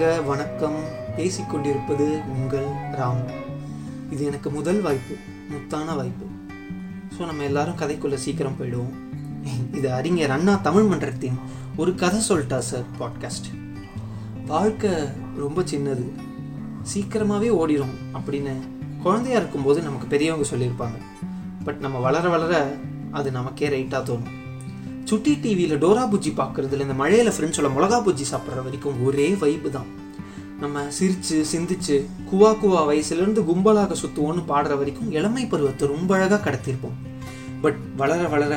வணங்க வணக்கம். பேசிக்கொண்டிருப்பது உங்கள் ராம். இது எனக்கு முதல் வாய்ப்பு, முத்தான வாய்ப்பு. ஸோ நம்ம எல்லாரும் கதைக்குள்ளே சீக்கிரம் போயிடுவோம். இது அறிஞர் அண்ணா தமிழ் மன்றத்தின் ஒரு கதை சொல்லிட்டா சார் பாட்காஸ்ட். வாழ்க்கை ரொம்ப சின்னது, சீக்கிரமாகவே ஓடிடும் அப்படின்னு குழந்தையாக இருக்கும்போது நமக்கு பெரியவங்க சொல்லியிருப்பாங்க. பட் நம்ம வளர வளர அது நமக்கே ரைட்டாக தோணும். சுட்டி டிவியில் டோரா பூஜ்ஜி பார்க்குறதுல இந்த மழையில் ஃப்ரெண்ட்ஸோட மிளகா பூஜ்ஜி சாப்பிட்ற வரைக்கும் ஒரே வைப்பு தான். நம்ம சிரித்து சிந்திச்சு குவா குவா வயசுலேருந்து கும்பலாக சுற்றுவோன்னு பாடுற வரைக்கும் இளமை பருவத்தை ரொம்ப அழகாக கடத்திருப்போம். பட் வளர வளர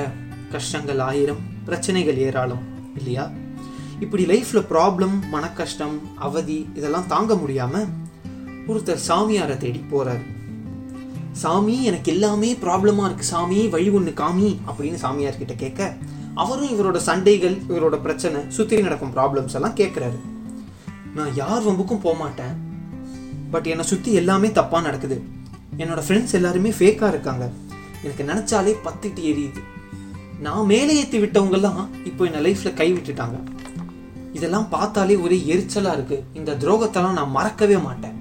கஷ்டங்கள் ஆயிரம், பிரச்சனைகள் ஏராளம் இல்லையா? இப்படி லைஃப்பில் ப்ராப்ளம், மன கஷ்டம், அவதி இதெல்லாம் தாங்க முடியாமல் ஒருத்தர் சாமியாரை தேடி போகிறார். சாமி, எனக்கு எல்லாமே ப்ராப்ளமாக இருக்குது சாமி, வழி ஒன்று காமி அப்படின்னு சாமியார்கிட்ட கேட்க, அவரும் இவரோட சண்டைகள், இவரோட பிரச்சனை, சுற்றி நடக்கும் ப்ராப்ளம்ஸ் எல்லாம் கேட்குறாரு. நான் யார் வம்புக்கும் போகமாட்டேன், பட் என்னை சுற்றி எல்லாமே தப்பாக நடக்குது, என்னோடய ஃப்ரெண்ட்ஸ் எல்லாருமே ஃபேக்காக இருக்காங்க, எனக்கு நினச்சாலே பத்திட்டு எரியுது, நான் மேலே ஏற்றி விட்டவங்கெல்லாம் இப்போ என்னை லைஃப்பில் கைவிட்டுட்டாங்க, இதெல்லாம் பார்த்தாலே ஒரே எரிச்சலாக இருக்குது, இந்த துரோகத்தெல்லாம் நான் மறக்கவே மாட்டேன்,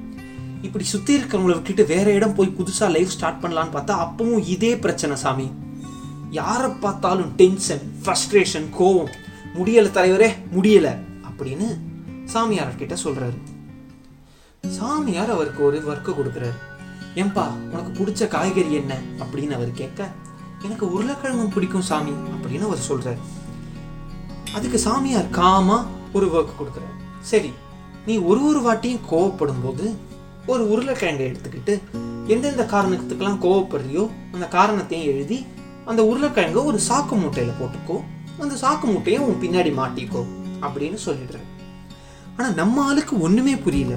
இப்படி சுற்றி இருக்கிறவங்களை விட்டுட்டு வேறு இடம் போய் புதுசாக லைஃப் ஸ்டார்ட் பண்ணலான்னு பார்த்தா அப்பவும் இதே பிரச்சனை சாமி, யாரை பார்த்தாலும் டென்ஷன், ஃப்ரஸ்ட்ரேஷன், கோபம், முடியலை தலைவரே முடியலை அப்படின்னு சாமியார்கிட்ட சொல்கிறாரு. சாமியார் அவருக்கு ஒரு ஒர்க்கு கொடுக்குறாரு. ஏன்பா உனக்கு பிடிச்ச காய்கறி என்ன அப்படின்னு அவர் கேட்க, எனக்கு உருளைக்கிழங்கு பிடிக்கும் சாமி அப்படின்னு அவர் சொல்கிறார். அதுக்கு சாமியார் காமாக ஒரு ஒர்க் கொடுக்குறாரு. சரி, நீ ஒரு வாட்டியும் கோவப்படும் போது ஒரு உருளைக்கிழங்கை எடுத்துக்கிட்டு எந்தெந்த காரணத்துக்கெல்லாம் கோவப்படுறியோ அந்த காரணத்தையும் எழுதி அந்த உருளைக்கிழங்க ஒரு சாக்கு மூட்டையில் போட்டுக்கோ, அந்த சாக்கு மூட்டையும் உன் பின்னாடி மாட்டிக்கோ அப்படின்னு சொல்லிடுறாரு. ஆனால் நம்ம ஆளுக்கு ஒன்றுமே புரியல.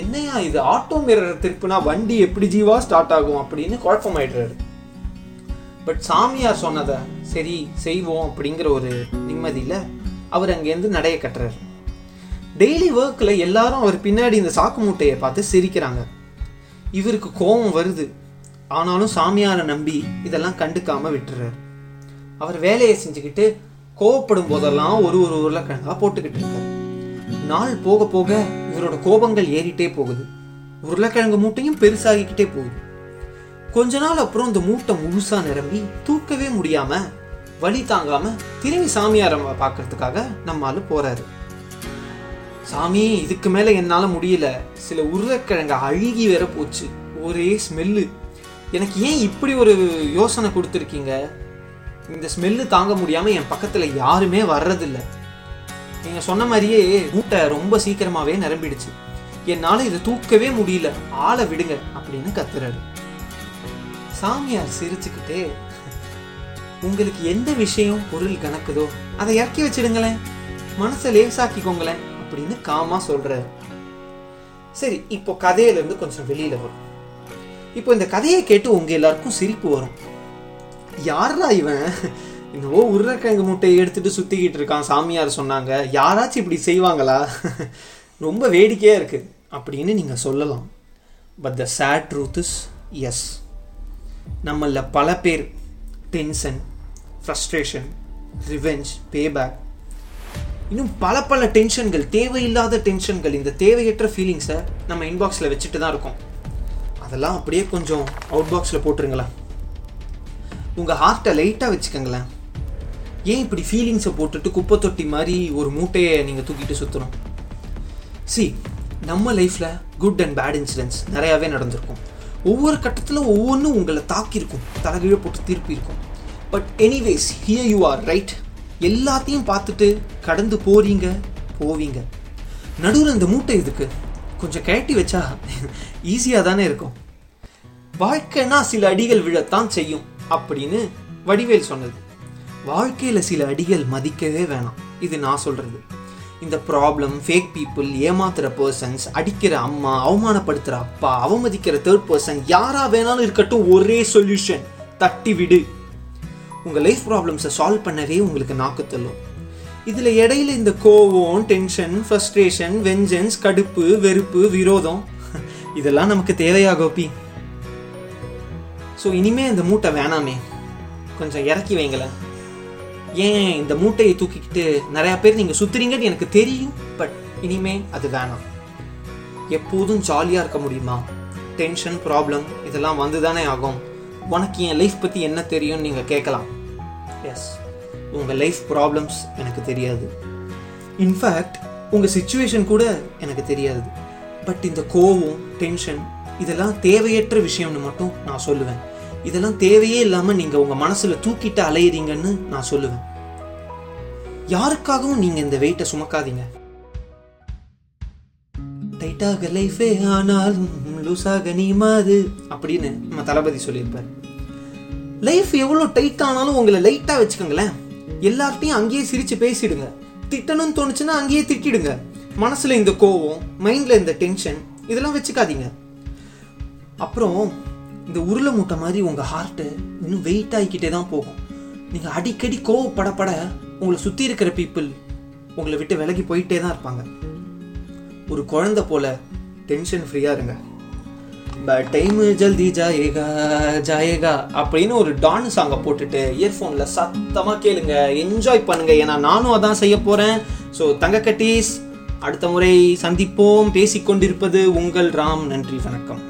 என்னையா இது, ஆட்டோ மிரரை திருப்பினா வண்டி எப்படி ஜீவா ஸ்டார்ட் ஆகும் அப்படின்னு குழப்பமாயிடுறாரு. பட் சாமியார் சொன்னதை சரி செய்வோம் அப்படிங்கிற ஒரு நிம்மதியில் அவர் அங்கேருந்து நடைய கட்டுறாரு. டெய்லி ஒர்க்கில் எல்லாரும் அவர் பின்னாடி இந்த சாக்கு மூட்டையை பார்த்து சிரிக்கிறாங்க. இவருக்கு கோபம் வருது, ஆனாலும் சாமியாரை நம்பி இதெல்லாம் கண்டுக்காமல் விட்டுறாரு. அவர் வேலையை செஞ்சுக்கிட்டு கோபப்படும் போதெல்லாம் ஒரு உருளைக்கிழங்கா போட்டுக்கிட்டு இருக்காரு. நாள் போக போக இவரோட கோபங்கள் ஏறிட்டே போகுது, உருளைக்கிழங்கு மூட்டையும் பெருசாகிக்கிட்டே போகுது. கொஞ்ச நாள் அப்புறம் இந்த மூட்டை முழுசாக நிரம்பி தூக்கவே முடியாமல் வலி தாங்காமல் திரும்பி சாமியாரை பார்க்கறதுக்காக நம்மால் போகிறாரு. சாமி, இதுக்கு மேலே என்னால் முடியல, சில உருளைக்கிழங்கை அழுகி வேற போச்சு, ஒரே ஸ்மெல்லு, எனக்கு ஏன் இப்படி ஒரு யோசனை கொடுத்துருக்கீங்க, இந்த ஸ்மெல்லு தாங்க முடியாமல் என் பக்கத்தில் யாருமே வர்றதில்லை, நீங்கள் சொன்ன மாதிரியே மூட்டை ரொம்ப சீக்கிரமாகவே நிரம்பிடுச்சு, என்னால் இதை தூக்கவே முடியல, ஆளை விடுங்க அப்படின்னு கத்துறாரு. சாமியார் சிரிச்சுக்கிட்டே, உங்களுக்கு எந்த விஷயம் பொருள் கணக்குதோ அதை இறக்கி வச்சிடுங்களேன், மனசை லேசாக்கிக்கோங்களேன் அப்படின்னு காமாக சொல்கிறாரு. சரி, இப்போ கதையிலேருந்து கொஞ்சம் வெளியில் வரும். இப்போ இந்த கதையை கேட்டு உங்கள் எல்லாருக்கும் சிரிப்பு வரும். யாரா இவன், இன்னவோ உருளைக்கிழங்கு மூட்டையை எடுத்துகிட்டு சுற்றிக்கிட்டு இருக்கான், சாமியார் சொன்னாங்க, யாராச்சும் இப்படி செய்வாங்களா, ரொம்ப வேடிக்கையாக இருக்குது அப்படின்னு நீங்கள் சொல்லலாம். But the sad truth is yes, நம்மள பல பேர் டென்ஷன், ஃப்ரஸ்ட்ரேஷன், ரிவெஞ்ச், பேபேக், இன்னும் பல டென்ஷன்கள், தேவையில்லாத டென்ஷன்கள், இந்த தேவையற்ற ஃபீலிங்ஸை நம்ம இன்பாக்ஸில் வச்சுட்டு தான் இருக்கோம். அதெல்லாம் அப்படியே கொஞ்சம் அவுட் பாக்ஸில் போட்டுருங்களேன், உங்கள் ஹார்ட்டை லைட்டாக வச்சுக்கோங்களேன். ஏன் இப்படி ஃபீலிங்ஸை போட்டுட்டு குப்பை தொட்டி மாதிரி ஒரு மூட்டையை நீங்கள் தூக்கிட்டு சுற்றணும்? சி, நம்ம லைஃப்பில் குட் அண்ட் பேட் இன்சிடென்ட்ஸ் நிறையாவே நடந்திருக்கும், ஒவ்வொரு கட்டத்தில் ஒவ்வொன்றும் உங்களை தாக்கியிருக்கும், தலைகீழ போட்டு திருப்பியிருக்கும். But anyways, here you are right, எல்லாத்தையும் பார்த்துட்டு கடந்து போவீங்க. நடுவில் இந்த மூட்டை இதுக்கு கொஞ்சம் கழட்டி வச்சா ஈஸியாக தானே இருக்கும், வாழ்க்கைன்னா சில அடிகள் விழத்தான் செய்யும் அப்படின்னு வடிவேல் சொன்னது. வாழ்க்கையில் சில அடிகள் மதிக்கவே வேணாம், இது நான் சொல்கிறது. இந்த ப்ராப்ளம், ஃபேக் பீப்புள், ஏமாத்துகிற பர்சன்ஸ், அடிக்கிற அம்மா, அவமானப்படுத்துகிற அப்பா, அவமதிக்கிற தேர்ட் பர்சன், யாராக வேணாலும் இருக்கட்டும், ஒரே சொல்யூஷன், தட்டி விடு. உங்கள் லைஃப் ப்ராப்ளம்ஸை சால்வ் பண்ணவே உங்களுக்கு நாக்கு தள்ளும். இதில் இடையில இந்த கோவம், டென்ஷன், ஃப்ரஸ்ட்ரேஷன், வெஞ்சன்ஸ், கடுப்பு, வெறுப்பு, விரோதம், இதெல்லாம் நமக்கு தேவையா கோபி? ஸோ இனிமேல் இந்த மூட்டை வேணாமே, கொஞ்சம் இறக்கி வைங்களேன். ஏன் இந்த மூட்டையை தூக்கிக்கிட்டு நிறையா பேர் நீங்கள் சுற்றுறீங்கன்னு எனக்கு தெரியும், பட் இனிமேல் அது வேணாம். எப்போதும் ஜாலியாக இருக்க முடியுமா? டென்ஷன், ப்ராப்ளம் இதெல்லாம் வந்து தானே ஆகும். உனக்கு என் லைஃப் பற்றி என்ன தெரியும்னு நீங்கள் கேட்கலாம். எஸ், உங்கள் லைஃப் ப்ராப்ளம்ஸ் எனக்கு தெரியாது. இன்ஃபேக்ட் உங்கள் சிச்சுவேஷன் கூட எனக்கு தெரியாது. பட் இந்த கோவம், டென்ஷன் இதெல்லாம் தேவையற்ற விஷயம்னு மட்டும் நான் சொல்லுவேன். இதெல்லாம் தேவையே இல்லாமல் நீங்கள் உங்கள் மனசில் தூக்கிட்டு அலையிறீங்கன்னு நான் சொல்லுவேன். யாருக்காகவும் நீங்கள் இந்த வெயிட்டை சுமக்காதீங்க. டைட்டாக லைஃபே ஆனாலும் லூசாக நீ மாது அப்படின்னு நம்ம தளபதி சொல்லியிருப்பார். லைஃப் எவ்வளோ டைட் ஆனாலும் உங்களை லைட்டாக வச்சுக்கோங்களேன். எல்லார்ட்டையும் அங்கேயே சிரித்து பேசிடுங்க. திட்டணும்னு தோணுச்சுன்னா அங்கேயே திட்டிடுங்க. மனசில் இந்த கோவம், மைண்டில் இந்த டென்ஷன் இதெல்லாம் வச்சுக்காதீங்க. அப்புறம் இந்த உருளை மூட்டை மாதிரி உங்கள் ஹார்ட்டு இன்னும் வெயிட் ஆகிக்கிட்டே தான் போகும். நீங்கள் அடிக்கடி கோவப்படப்பட உங்களை சுற்றி இருக்கிற பீப்புள் உங்களை விட்டு விலகி போயிட்டே தான் இருப்பாங்க. ஒரு குழந்தை போல் டென்ஷன் ஃப்ரீயாக இருங்க. பட் டைமு ஜல்தி ஜாயேகா ஜாயேகா அப்படின்னு ஒரு டான்ஸ் சாங்கை போட்டுட்டு இயர்ஃபோனில் சத்தமாக கேளுங்க, என்ஜாய் பண்ணுங்கள். ஏன்னா நானும் அதான் செய்ய போகிறேன். ஸோ தங்கக்கட்டீஸ், அடுத்த முறை சந்திப்போம். பேசிக்கொண்டிருப்பது உங்கள் ராம். நன்றி, வணக்கம்.